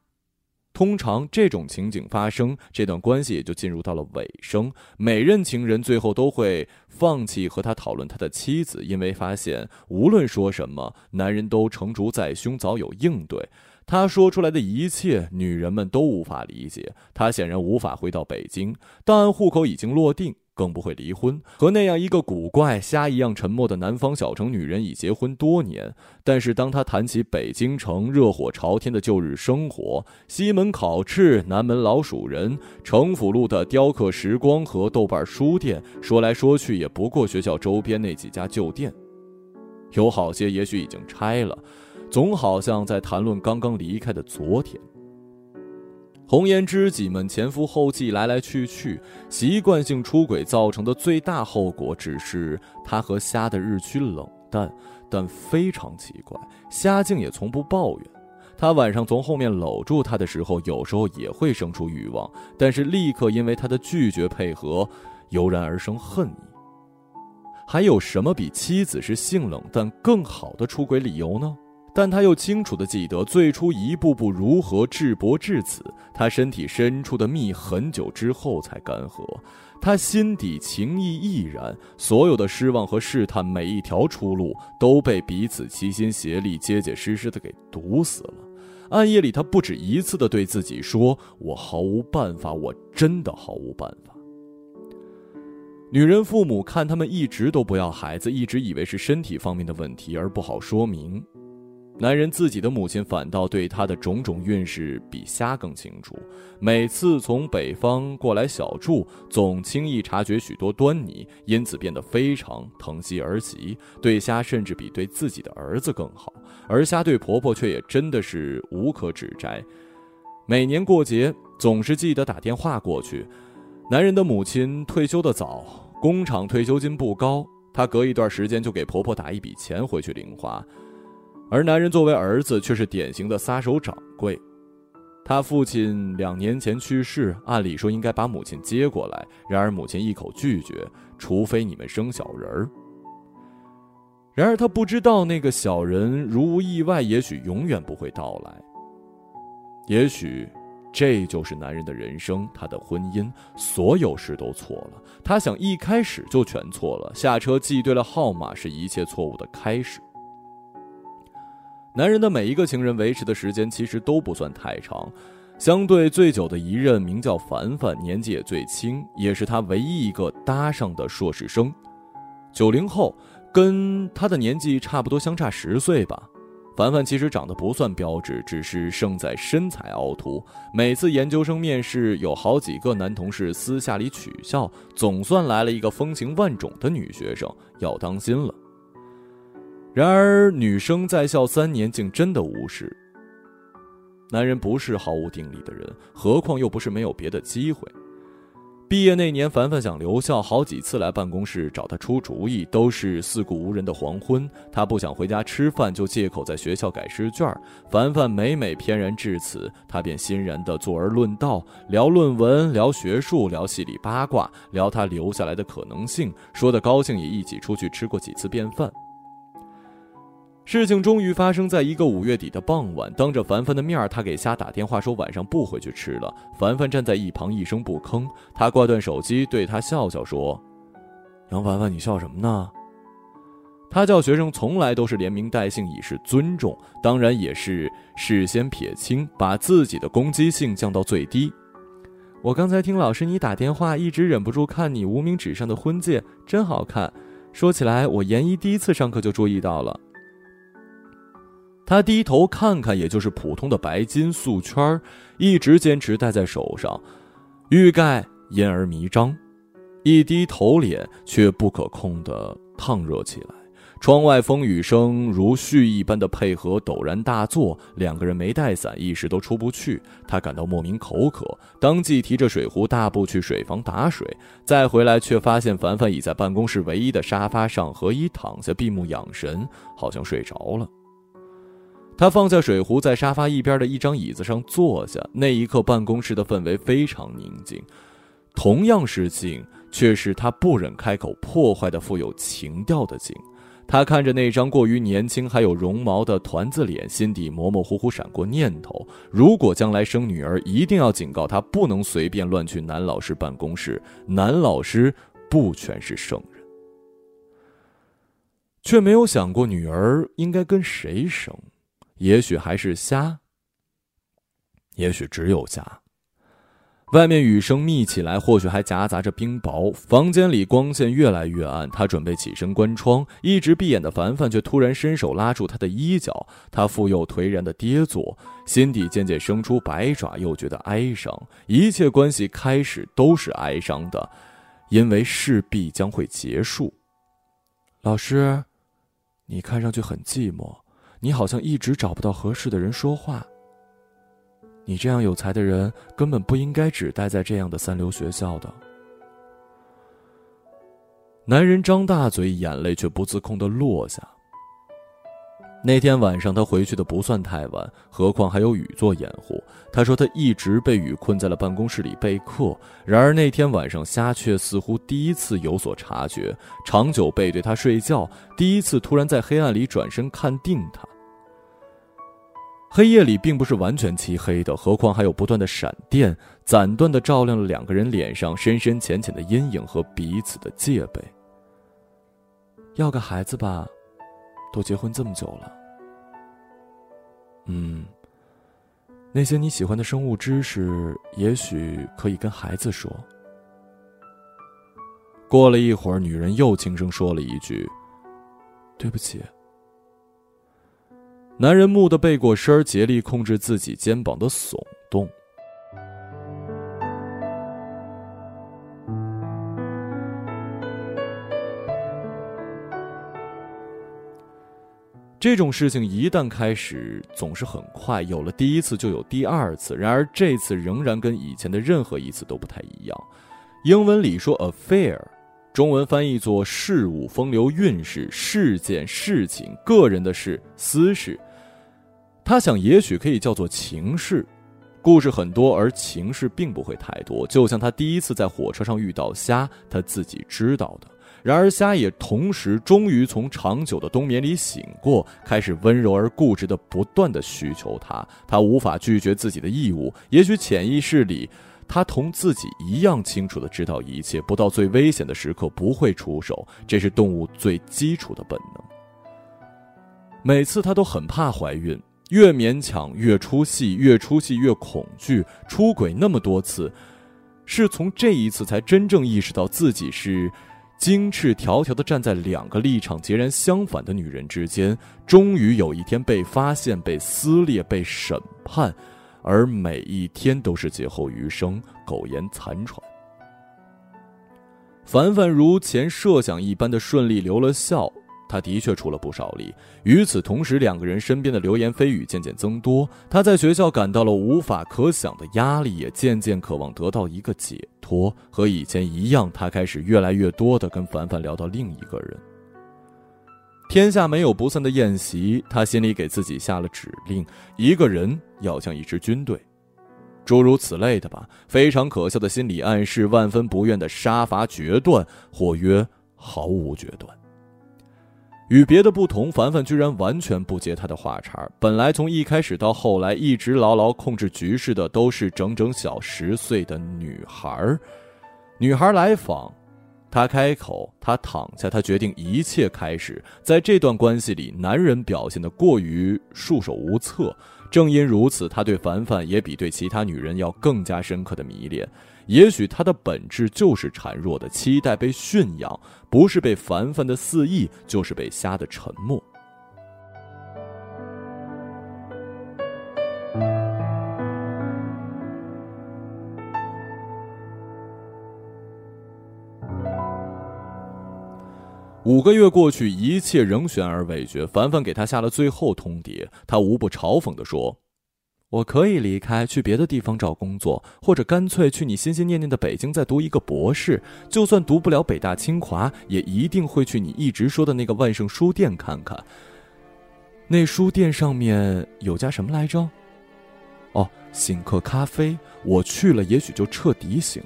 通常这种情景发生，这段关系也就进入到了尾声。每任情人最后都会放弃和他讨论他的妻子，因为发现无论说什么，男人都成竹在胸，早有应对。他说出来的一切，女人们都无法理解。他显然无法回到北京，档案户口已经落定，更不会离婚。和那样一个古怪虾一样沉默的南方小城女人已结婚多年，但是当他谈起北京城热火朝天的旧日生活，西门烤翅、南门老鼠人、城府路的雕刻时光和豆瓣书店，说来说去也不过学校周边那几家旧店，有好些也许已经拆了，总好像在谈论刚刚离开的昨天。红颜知己们前赴后继，来来去去，习惯性出轨造成的最大后果只是他和虾的日趋冷淡。但非常奇怪，虾竟也从不抱怨。他晚上从后面搂住他的时候，有时候也会生出欲望，但是立刻因为他的拒绝配合，油然而生恨意。还有什么比妻子是性冷淡更好的出轨理由呢？但他又清楚地记得最初一步步如何智薄至此，他身体深处的蜜很久之后才干涸，他心底情意亦然，所有的失望和试探，每一条出路都被彼此齐心协力、结结实实地给堵死了。暗夜里他不止一次地对自己说，我毫无办法，我真的毫无办法。女人父母看他们一直都不要孩子，一直以为是身体方面的问题而不好说明。男人自己的母亲反倒对他的种种运势比虾更清楚，每次从北方过来小住，总轻易察觉许多端倪，因此变得非常疼惜儿媳，对虾甚至比对自己的儿子更好，而虾对婆婆却也真的是无可指摘。每年过节总是记得打电话过去。男人的母亲退休得早，工厂退休金不高，她隔一段时间就给婆婆打一笔钱回去零花。而男人作为儿子却是典型的撒手掌柜，他父亲2年前去世，按理说应该把母亲接过来，然而母亲一口拒绝，除非你们生小人儿。然而他不知道那个小人如无意外，也许永远不会到来。也许这就是男人的人生，他的婚姻，所有事都错了。他想一开始就全错了，下车记对了号码是一切错误的开始。男人的每一个情人维持的时间其实都不算太长，相对最久的一任名叫凡凡，年纪也最轻，也是他唯一一个搭上的硕士生，90后，跟他的年纪差不多，相差10岁吧。凡凡其实长得不算标致，只是胜在身材凹凸。每次研究生面试，有好几个男同事私下里取笑，总算来了一个风情万种的女学生，要当心了。然而女生在校3年竟真的无视。男人不是毫无定力的人，何况又不是没有别的机会。毕业那年，凡凡想留校，好几次来办公室找他出主意，都是四顾无人的黄昏。他不想回家吃饭，就借口在学校改试卷。凡凡每每翩然至此，他便欣然地坐而论道，聊论文，聊学术，聊戏里八卦，聊他留下来的可能性，说得高兴，也一起出去吃过几次便饭。事情终于发生在一个5月底的傍晚，当着凡凡的面，他给虾打电话说晚上不回去吃了。凡凡站在一旁一声不吭，他挂断手机，对他笑笑说：“杨凡凡，你笑什么呢？他叫学生从来都是连名带姓，以示尊重，当然也是事先撇清，把自己的攻击性降到最低。我刚才听老师你打电话，一直忍不住看你无名指上的婚戒，真好看。说起来，我研一第一次上课就注意到了。他低头看看，也就是普通的白金素圈，一直坚持戴在手上，欲盖掩而弥彰，一低头脸却不可控地烫热起来。窗外风雨声如絮一般的配合陡然大作，两个人没带伞，一时都出不去。他感到莫名口渴，当即提着水壶大步去水房打水，再回来却发现凡凡已在办公室唯一的沙发上合衣躺下，闭目养神，好像睡着了。他放下水壶，在沙发一边的一张椅子上坐下。那一刻办公室的氛围非常宁静，同样事情却是他不忍开口破坏的富有情调的景。他看着那张过于年轻还有绒毛的团子脸，心底模模糊糊闪过念头，如果将来生女儿，一定要警告她不能随便乱去男老师办公室，男老师不全是圣人。却没有想过女儿应该跟谁生，也许还是瞎，也许只有瞎。外面雨声密起来，或许还夹杂着冰雹。房间里光线越来越暗，他准备起身关窗，一直闭眼的凡凡却突然伸手拉住他的衣角，他复又颓然的跌坐，心底渐渐生出百爪，又觉得哀伤。一切关系开始都是哀伤的，因为势必将会结束。老师，你看上去很寂寞，你好像一直找不到合适的人说话。你这样有才的人，根本不应该只待在这样的三流学校的。男人张大嘴，眼泪却不自控地落下。那天晚上他回去的不算太晚，何况还有雨做掩护。他说他一直被雨困在了办公室里备课，然而那天晚上瞎却似乎第一次有所察觉，长久背对他睡觉，第一次突然在黑暗里转身看定他。黑夜里并不是完全漆黑的，何况还有不断的闪电，斩断地照亮了两个人脸上深深浅浅的阴影和彼此的戒备。要个孩子吧，都结婚这么久了。那些你喜欢的生物知识，也许可以跟孩子说。过了一会儿，女人又轻声说了一句：“对不起。”男人木地背过身，竭力控制自己肩膀的耸动。这种事情一旦开始，总是很快，有了第一次就有第二次，然而这次仍然跟以前的任何一次都不太一样。英文里说 affair，中文翻译作事物、风流、运势、事件、事情、个人的事、私事。他想也许可以叫做情事。故事很多，而情事并不会太多，就像他第一次在火车上遇到虾，他自己知道的。然而虾也同时终于从长久的冬眠里醒过，开始温柔而固执的不断的需求他，他无法拒绝自己的义务。也许潜意识里他同自己一样清楚地知道一切，不到最危险的时刻不会出手，这是动物最基础的本能。每次他都很怕怀孕，越勉强越出戏，越出戏越恐惧，出轨那么多次，是从这一次才真正意识到自己是精赤条条地站在两个立场截然相反的女人之间，终于有一天被发现，被撕裂，被审判，而每一天都是劫后余生，苟延残喘。凡凡如前设想一般的顺利留了校，他的确出了不少力。与此同时，两个人身边的流言蜚语渐渐增多，他在学校感到了无法可想的压力，也渐渐渴望得到一个解脱。和以前一样，他开始越来越多地跟凡凡聊到另一个人。天下没有不散的宴席，他心里给自己下了指令，一个人要像一支军队，诸如此类的吧。非常可笑的心理暗示，万分不愿的杀伐决断，或曰毫无决断。与别的不同，凡凡居然完全不接他的话茬。本来从一开始到后来一直牢牢控制局势的，都是整整小10岁的女孩。女孩来访，他开口，他躺下，他决定一切开始。在这段关系里，男人表现得过于束手无策。正因如此，他对凡凡也比对其他女人要更加深刻的迷恋。也许他的本质就是孱弱的，期待被驯养，不是被凡凡的肆意，就是被瞎的沉默。5个月过去，一切仍悬而未决。凡凡给他下了最后通牒，他无不嘲讽地说：“我可以离开，去别的地方找工作，或者干脆去你心心念念的北京再读一个博士。就算读不了北大清华，也一定会去你一直说的那个万盛书店看看。那书店上面有家什么来着？哦，醒客咖啡。我去了，也许就彻底醒。”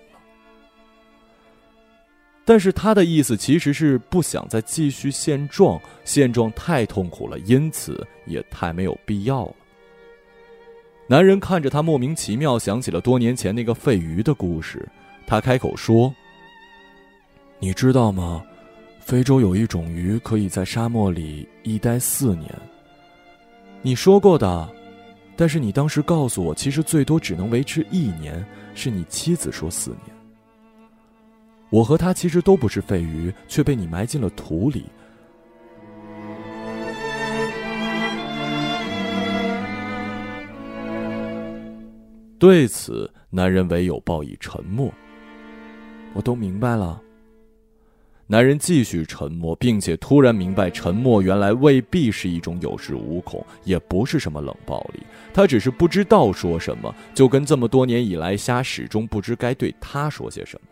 但是他的意思其实是不想再继续现状，现状太痛苦了，因此也太没有必要了。男人看着他，莫名其妙想起了多年前那个肺鱼的故事。他开口说：“你知道吗？非洲有一种鱼可以在沙漠里一待4年。你说过的，但是你当时告诉我，其实最多只能维持1年，是你妻子说4年。我和他其实都不是肺鱼，却被你埋进了土里。对此，男人唯有报以沉默。我都明白了。男人继续沉默，并且突然明白，沉默原来未必是一种有恃无恐，也不是什么冷暴力。他只是不知道说什么，就跟这么多年以来，瞎始终不知该对他说些什么。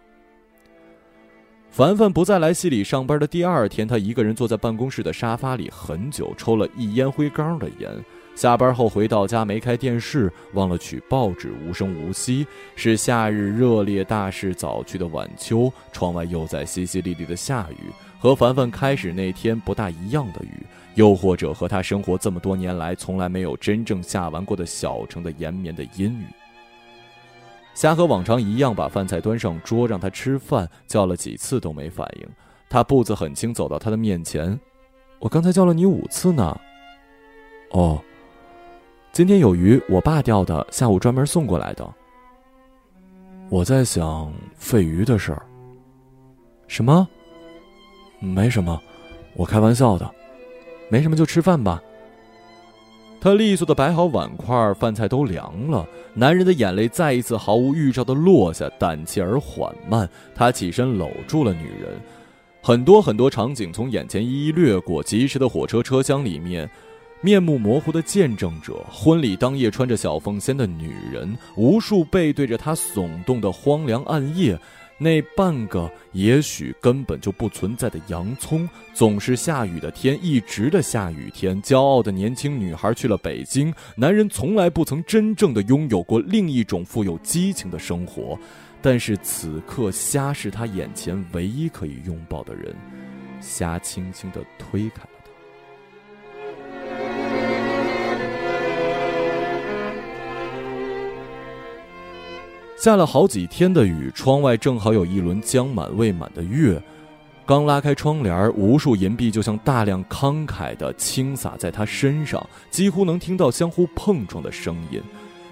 凡凡不再来系里上班的第2天，他一个人坐在办公室的沙发里很久，抽了一烟灰缸的烟。下班后回到家，没开电视，忘了取报纸，无声无息。是夏日热烈大势早去的晚秋，窗外又在淅淅沥沥的下雨，和凡凡开始那天不大一样的雨，又或者和他生活这么多年来从来没有真正下完过的小城的延绵的阴雨。瞎和往常一样把饭菜端上桌让他吃饭，叫了几次都没反应。他步子很轻走到他的面前：“我刚才叫了你5次呢。”“哦，今天有鱼，我爸钓的，下午专门送过来的。”“我在想肺鱼的事儿。”“什么？”“没什么，我开玩笑的。”“没什么就吃饭吧。”他利索地摆好碗筷，饭菜都凉了。男人的眼泪再一次毫无预兆地落下，胆怯而缓慢。他起身搂住了女人。很多很多场景从眼前一一掠过，疾驰的火车车厢里面，面目模糊的见证者，婚礼当夜穿着小凤仙的女人，无数背对着他耸动的荒凉暗夜，那半个也许根本就不存在的洋葱，总是下雨的天，一直的下雨天，骄傲的年轻女孩去了北京，男人从来不曾真正的拥有过另一种富有激情的生活，但是此刻瞎是他眼前唯一可以拥抱的人，瞎轻轻地推开了。下了好几天的雨，窗外正好有一轮将满未满的月。刚拉开窗帘，无数银币就像大量慷慨地倾洒在他身上，几乎能听到相互碰撞的声音。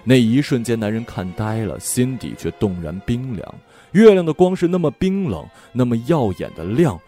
那一瞬间，男人看呆了，心底却冻然冰凉。月亮的光是那么冰冷，那么耀眼的亮。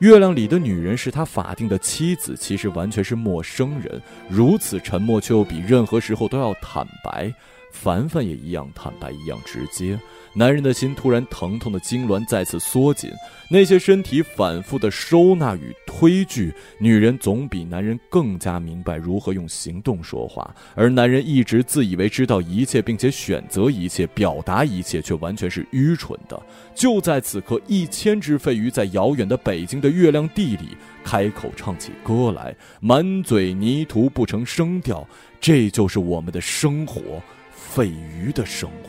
月亮里的女人是他法定的妻子，其实完全是陌生人。如此沉默，却又比任何时候都要坦白。凡凡也一样坦白，一样直接。男人的心突然疼痛的痉挛再次缩紧，那些身体反复的收纳与推拒。女人总比男人更加明白如何用行动说话，而男人一直自以为知道一切，并且选择一切，表达一切，却完全是愚蠢的。就在此刻，1000只肺鱼在遥远的北京的月亮地里开口唱起歌来，满嘴泥土不成声调。这就是我们的生活，肺鱼的生活。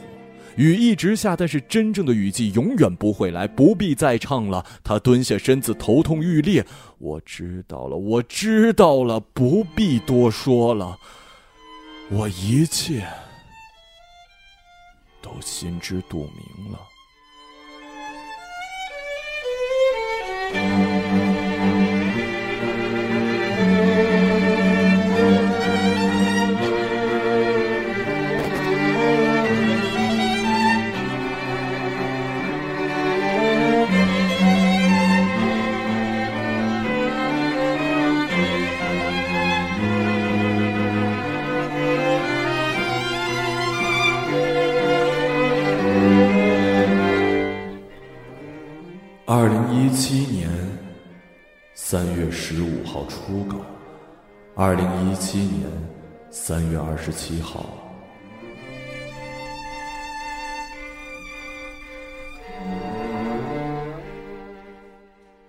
雨一直下，但是真正的雨季永远不会来。不必再唱了。他蹲下身子，头痛欲裂。我知道了，我知道了，不必多说了。我一切都心知肚明了。2017年3月15号初稿，2017年3月27号。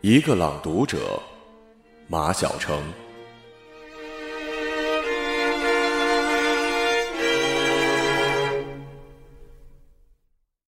一个朗读者，马晓成。